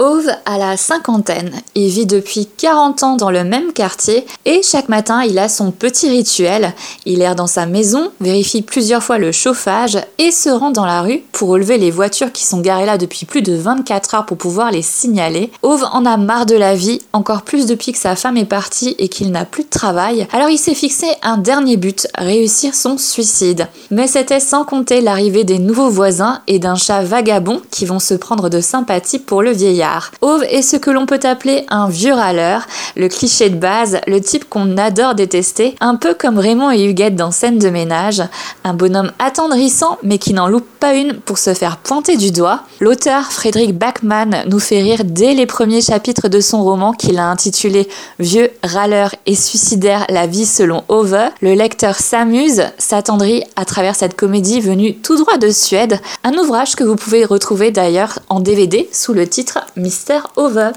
Ove a la cinquantaine, il vit depuis 40 ans dans le même quartier et chaque matin il a son petit rituel, il erre dans sa maison, vérifie plusieurs fois le chauffage et se rend dans la rue pour relever les voitures qui sont garées là depuis plus de 24 heures pour pouvoir les signaler. Ove en a marre de la vie, encore plus depuis que sa femme est partie et qu'il n'a plus de travail, alors il s'est fixé un dernier but, réussir son suicide. Mais c'était sans compter l'arrivée des nouveaux voisins et d'un chat vagabond qui vont se prendre de sympathie pour le vieillard. Ove est ce que l'on peut appeler un vieux râleur, le cliché de base, le type qu'on adore détester, un peu comme Raymond et Huguette dans Scène de ménage, un bonhomme attendrissant mais qui n'en loupe pas une pour se faire pointer du doigt. L'auteur Frédéric Backman nous fait rire dès les premiers chapitres de son roman qu'il a intitulé « Vieux, râleur et suicidaire, la vie selon Ove ». Le lecteur s'amuse, s'attendrit à travers cette comédie venue tout droit de Suède, un ouvrage que vous pouvez retrouver d'ailleurs en DVD sous le titre Mr. Ove.